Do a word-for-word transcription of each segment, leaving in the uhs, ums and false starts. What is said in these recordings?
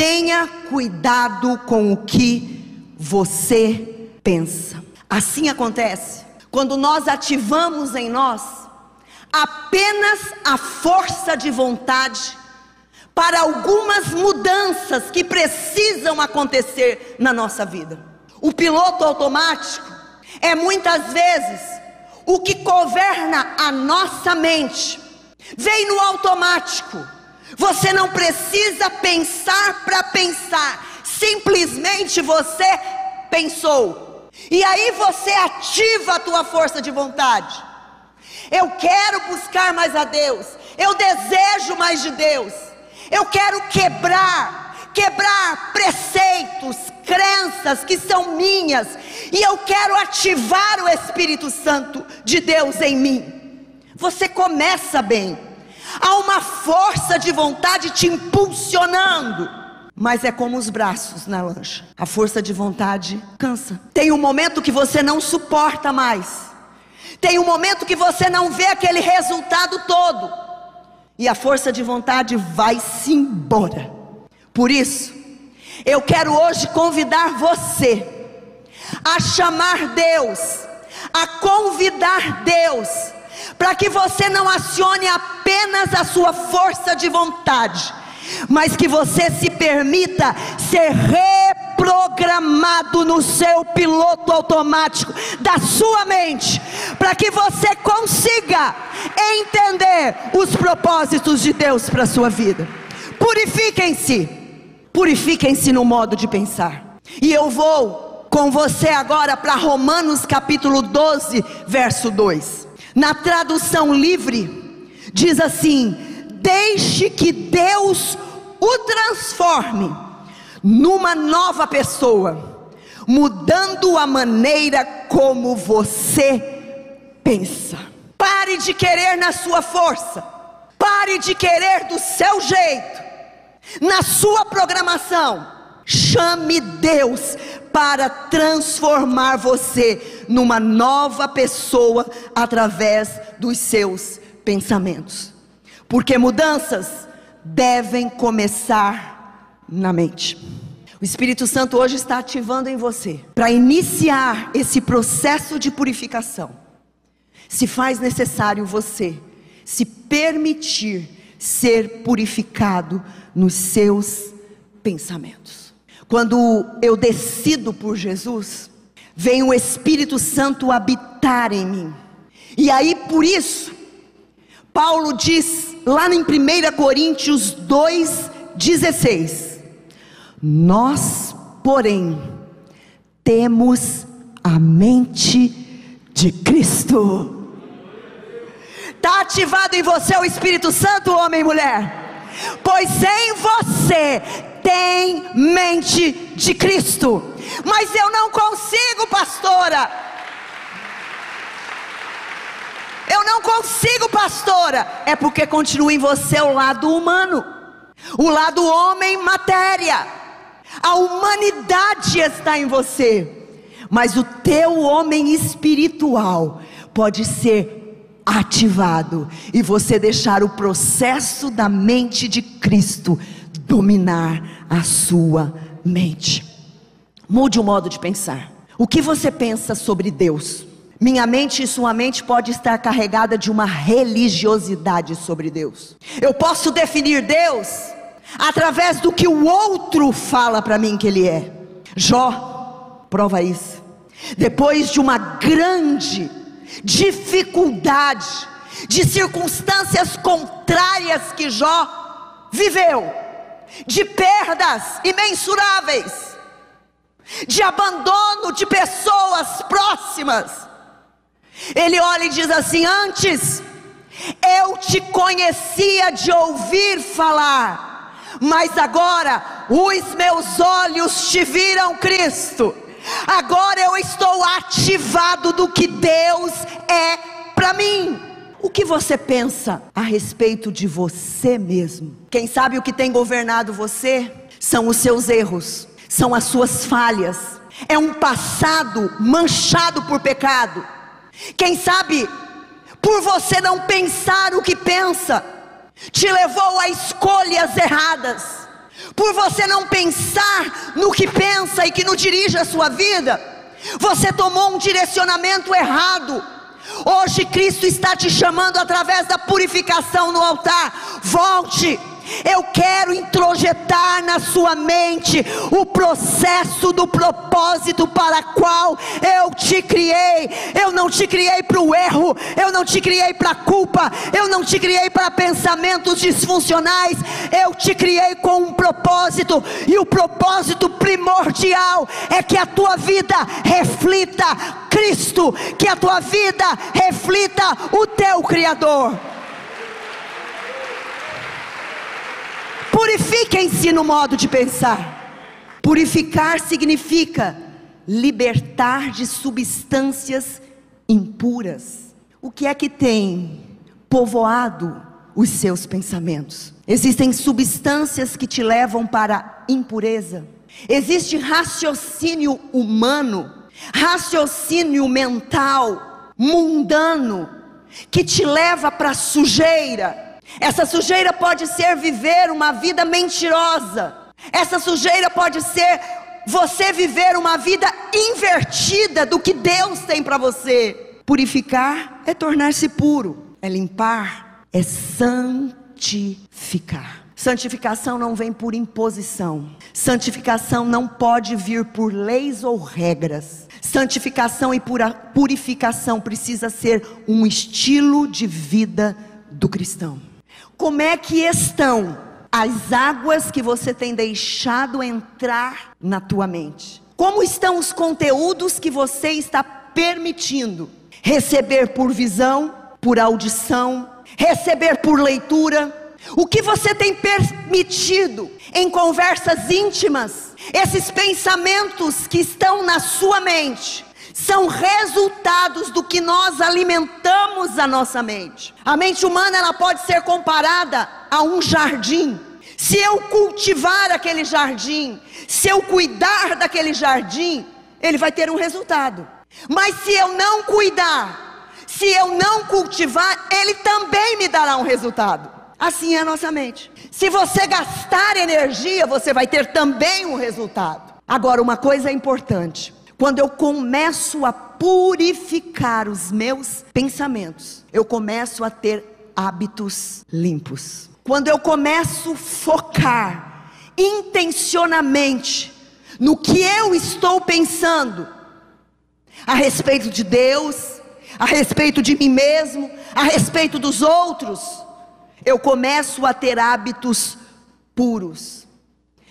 tenha cuidado com o que você pensa. Assim acontece quando nós ativamos em nós apenas a força de vontade para algumas mudanças que precisam acontecer na nossa vida. O piloto automático é muitas vezes o que governa a nossa mente. Vem no automático. Você não precisa pensar para pensar. Simplesmente você pensou. E aí você ativa a tua força de vontade. Eu quero buscar mais a Deus. Eu desejo mais de Deus. Eu quero quebrar, quebrar preceitos, crenças que são minhas. E eu quero ativar o Espírito Santo de Deus em mim. Você começa bem. Há uma força de vontade te impulsionando. Mas é como os braços na lancha. A força de vontade cansa. Tem um momento que você não suporta mais. Tem um momento que você não vê aquele resultado todo. E a força de vontade vai-se embora. Por isso, eu quero hoje convidar você a chamar Deus, a convidar Deus, para que você não acione apenas a sua força de vontade, mas que você se permita ser reprogramado no seu piloto automático da sua mente, para que você consiga entender os propósitos de Deus para a sua vida. Purifiquem-se, purifiquem-se no modo de pensar. E eu vou com você agora para Romanos capítulo doze, verso dois. Na tradução livre, diz assim: deixe que Deus o transforme numa nova pessoa, mudando a maneira como você pensa. Pare de querer na sua força, pare de querer do seu jeito, na sua programação. Chame Deus para transformar você numa nova pessoa através dos seus pensamentos. Porque mudanças devem começar na mente. O Espírito Santo hoje está ativando em você. Para iniciar esse processo de purificação, se faz necessário você se permitir ser purificado nos seus pensamentos. Quando eu decido por Jesus, vem o Espírito Santo habitar em mim. E aí por isso, Paulo diz lá em primeira Coríntios dois, dezesseis: nós, porém, temos a mente de Cristo. Está ativado em você o Espírito Santo, homem e mulher? Pois em você tem mente de Cristo. Mas eu não consigo, pastora. Eu não consigo, pastora. É porque continua em você o lado humano, o lado homem, matéria. A humanidade está em você, mas o teu homem espiritual pode ser ativado e você deixar o processo da mente de Cristo dominar a sua mente. Mude o modo de pensar. O que você pensa sobre Deus? Minha mente e sua mente pode estar carregada de uma religiosidade sobre Deus. Eu posso definir Deus através do que o outro fala para mim que Ele é. Jó prova isso. Depois de uma grande dificuldade, de circunstâncias contrárias que Jó viveu, de perdas imensuráveis, de abandono de pessoas próximas, ele olha e diz assim: antes eu te conhecia de ouvir falar, mas agora os meus olhos te viram, Cristo. Agora eu estou ativado do que Deus é para mim. O que você pensa a respeito de você mesmo? Quem sabe o que tem governado você são os seus erros, são as suas falhas, é um passado manchado por pecado. Quem sabe, por você não pensar o que pensa, te levou a escolhas erradas. por você não pensar no que pensa e que não dirige a sua vida, você tomou um direcionamento errado. Hoje Cristo está te chamando através da purificação no altar. Volte. Eu quero introjetar na sua mente o processo do propósito para qual eu te criei. Eu não te criei para o erro, eu não te criei para a culpa, eu não te criei para pensamentos disfuncionais. Eu te criei com um propósito, e o propósito primordial é que a tua vida reflita Cristo, que a tua vida reflita o teu Criador. Purifiquem-se no modo de pensar. Purificar significa libertar de substâncias impuras. O que é que tem povoado os seus pensamentos? Existem substâncias que te levam para a impureza. Existe raciocínio humano, raciocínio mental, mundano, que te leva para a sujeira. Essa sujeira pode ser viver uma vida mentirosa. Essa sujeira pode ser você viver uma vida invertida do que Deus tem para você. Purificar é tornar-se puro, é limpar, é santificar. Santificação não vem por imposição. Santificação não pode vir por leis ou regras. Santificação e purificação precisa ser um estilo de vida do cristão. Como é que estão as águas que você tem deixado entrar na tua mente? Como estão os conteúdos que você está permitindo receber por visão, por audição, receber por leitura? O que você tem permitido em conversas íntimas? Esses pensamentos que estão na sua mente são resultados do que nós alimentamos a nossa mente. A mente humana, ela pode ser comparada a um jardim. Se eu cultivar aquele jardim, se eu cuidar daquele jardim, ele vai ter um resultado. Mas se eu não cuidar, se eu não cultivar, ele também me dará um resultado. Assim é a nossa mente. Se você gastar energia, você vai ter também um resultado. Agora, uma coisa é importante. Quando eu começo a purificar os meus pensamentos, eu começo a ter hábitos limpos. Quando eu começo a focar intencionalmente no que eu estou pensando, a respeito de Deus, a respeito de mim mesmo, a respeito dos outros, eu começo a ter hábitos puros.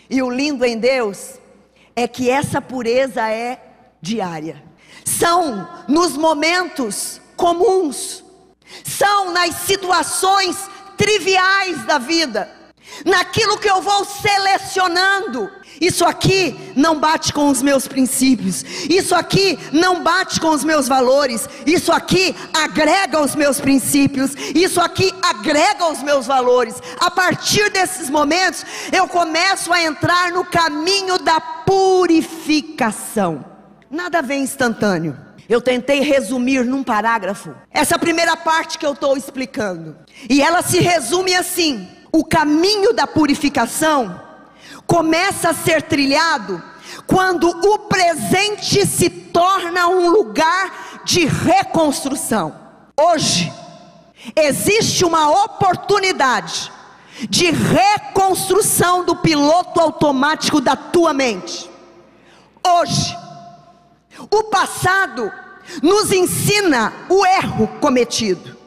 E o lindo em Deus é que essa pureza é diária. São nos momentos comuns, são nas situações triviais da vida, naquilo que eu vou selecionando. Isso aqui não bate com os meus princípios, isso aqui não bate com os meus valores, isso aqui agrega os meus princípios, isso aqui agrega os meus valores. A partir desses momentos, eu começo a entrar no caminho da purificação. Nada vem instantâneo. Eu tentei resumir num parágrafo essa primeira parte que eu estou explicando, e ela se resume assim: o caminho da purificação começa a ser trilhado quando o presente se torna um lugar de reconstrução. Hoje existe uma oportunidade de reconstrução do piloto automático da tua mente. Hoje, o passado nos ensina o erro cometido.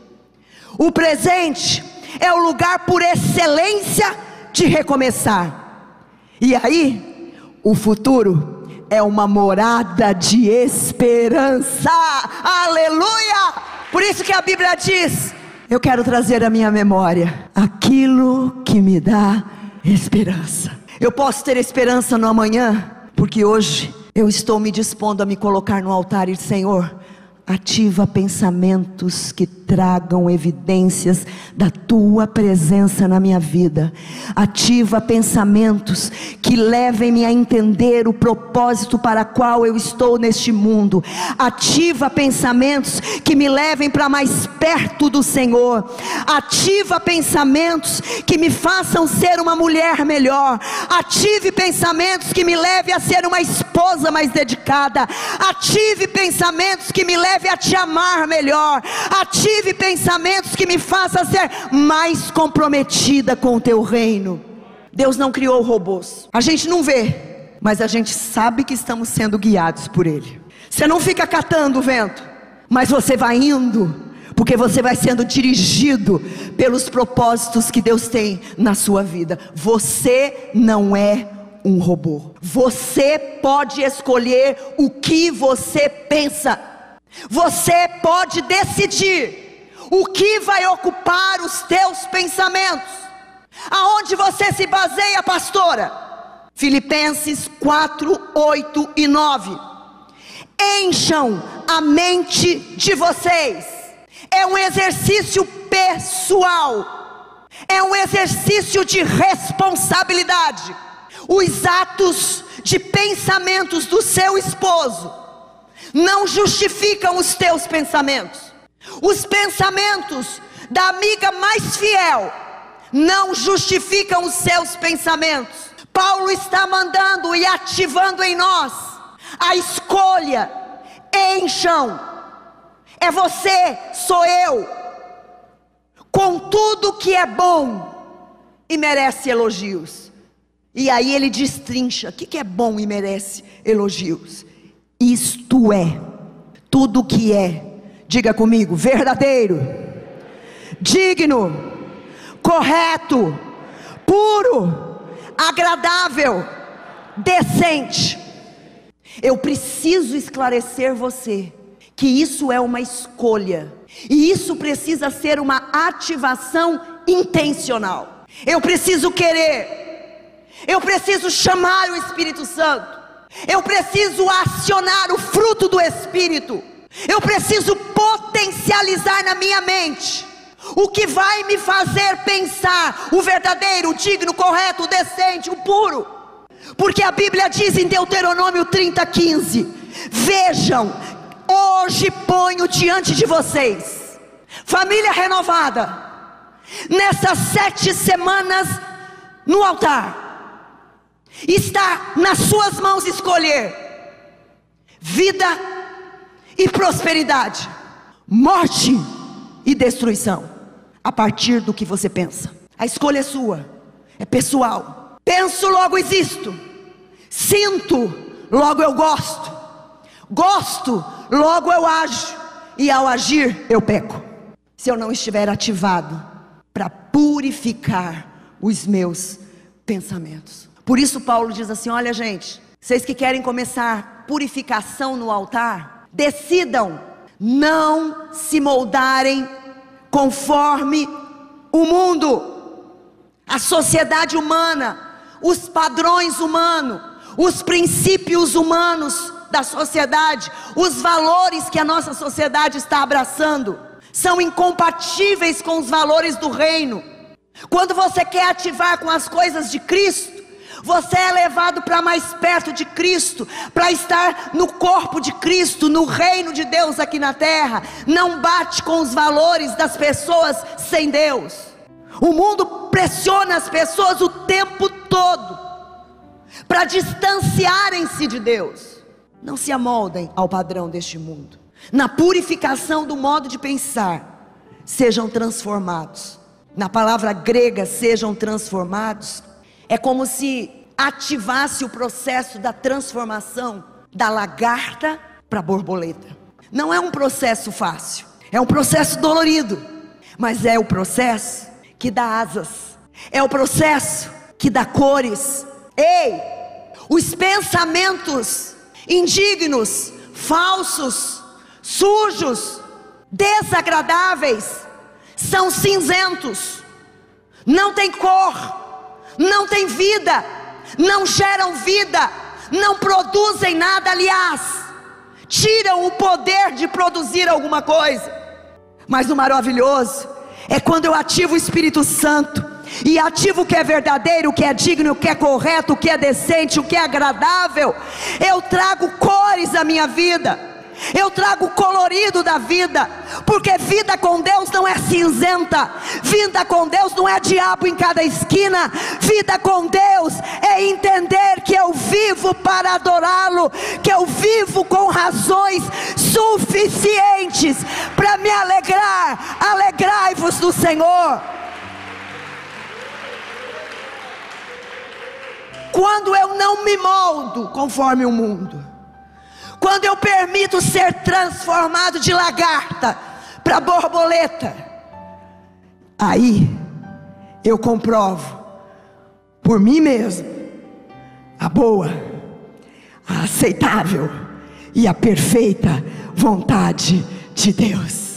O presente é o lugar por excelência de recomeçar. E aí, o futuro é uma morada de esperança. Aleluia! Por isso que a Bíblia diz: eu quero trazer à minha memória aquilo que me dá esperança. Eu posso ter esperança no amanhã, porque hoje eu estou me dispondo a me colocar no altar e, Senhor, ativa pensamentos que tragam evidências da tua presença na minha vida. Ativa pensamentos que levem-me a entender o propósito para qual eu estou neste mundo. Ativa pensamentos que me levem para mais perto do Senhor. Ativa pensamentos que me façam ser uma mulher melhor. Ative pensamentos que me levem a ser uma esposa mais dedicada. Ative pensamentos que me levem a te amar melhor. Ative pensamentos que me façam ser mais comprometida com o teu reino. Deus não criou robôs. A gente não vê, mas a gente sabe que estamos sendo guiados por Ele. Você não fica catando o vento, mas você vai indo, porque você vai sendo dirigido pelos propósitos que Deus tem na sua vida. Você não é um robô. Você pode escolher o que você pensa. Você pode decidir o que vai ocupar os teus pensamentos. Aonde você se baseia, pastora? Filipenses quatro, oito e nove. Encham a mente de vocês. É um exercício pessoal, é um exercício de responsabilidade. Os atos de pensamentos do seu esposo não justificam os teus pensamentos. Os pensamentos da amiga mais fiel não justificam os seus pensamentos. Paulo está mandando e ativando em nós a escolha. Encham. É você, sou eu, com tudo que é bom e merece elogios. E aí ele destrincha, o que, que é bom e merece elogios? Isto é, tudo que é, diga comigo, verdadeiro, digno, correto, puro, agradável, decente. Eu preciso esclarecer você que isso é uma escolha, e isso precisa ser uma ativação intencional. Eu preciso querer, eu preciso chamar o Espírito Santo, eu preciso acionar o fruto do Espírito, eu preciso potencializar na minha mente o que vai me fazer pensar o verdadeiro, o digno, o correto, o decente, o puro, porque a Bíblia diz em Deuteronômio trinta, quinze: vejam, hoje ponho diante de vocês, família renovada, nessas sete semanas no altar, está nas suas mãos escolher vida e prosperidade, morte e destruição, a partir do que você pensa. A escolha é sua, é pessoal. Penso, logo existo. Sinto, logo eu gosto. Gosto, logo eu ajo, e ao agir eu peco, se eu não estiver ativado para purificar os meus pensamentos. Por isso Paulo diz assim: olha gente, vocês que querem começar purificação no altar, decidam não se moldarem conforme o mundo, a sociedade humana, os padrões humanos, os princípios humanos da sociedade, os valores que a nossa sociedade está abraçando, são incompatíveis com os valores do reino. Quando você quer ativar com as coisas de Cristo, você é levado para mais perto de Cristo, para estar no corpo de Cristo, no reino de Deus aqui na terra. Não bate com os valores das pessoas sem Deus. O mundo pressiona as pessoas o tempo todo para distanciarem-se de Deus. Não se amoldem ao padrão deste mundo. Na purificação do modo de pensar, sejam transformados. Na palavra grega, sejam transformados, é como se ativasse o processo da transformação da lagarta para a borboleta. Não é um processo fácil, é um processo dolorido, mas é o processo que dá asas, é o processo que dá cores. Ei, os pensamentos indignos, falsos, sujos, desagradáveis, são cinzentos, não tem cor, não tem vida, não geram vida, não produzem nada, aliás, tiram o poder de produzir alguma coisa. Mas o maravilhoso é quando eu ativo o Espírito Santo e ativo o que é verdadeiro, o que é digno, o que é correto, o que é decente, o que é agradável. Eu trago cores da minha vida, eu trago o colorido da vida, porque vida com Deus não é cinzenta, vida com Deus não é diabo em cada esquina, vida com Deus é entender que eu vivo para adorá-lo, que eu vivo com razões suficientes para me alegrar. Alegrai-vos do Senhor. Quando eu não me moldo conforme o mundo, quando eu permito ser transformado de lagarta para borboleta, aí eu comprovo por mim mesmo a boa, a aceitável e a perfeita vontade de Deus.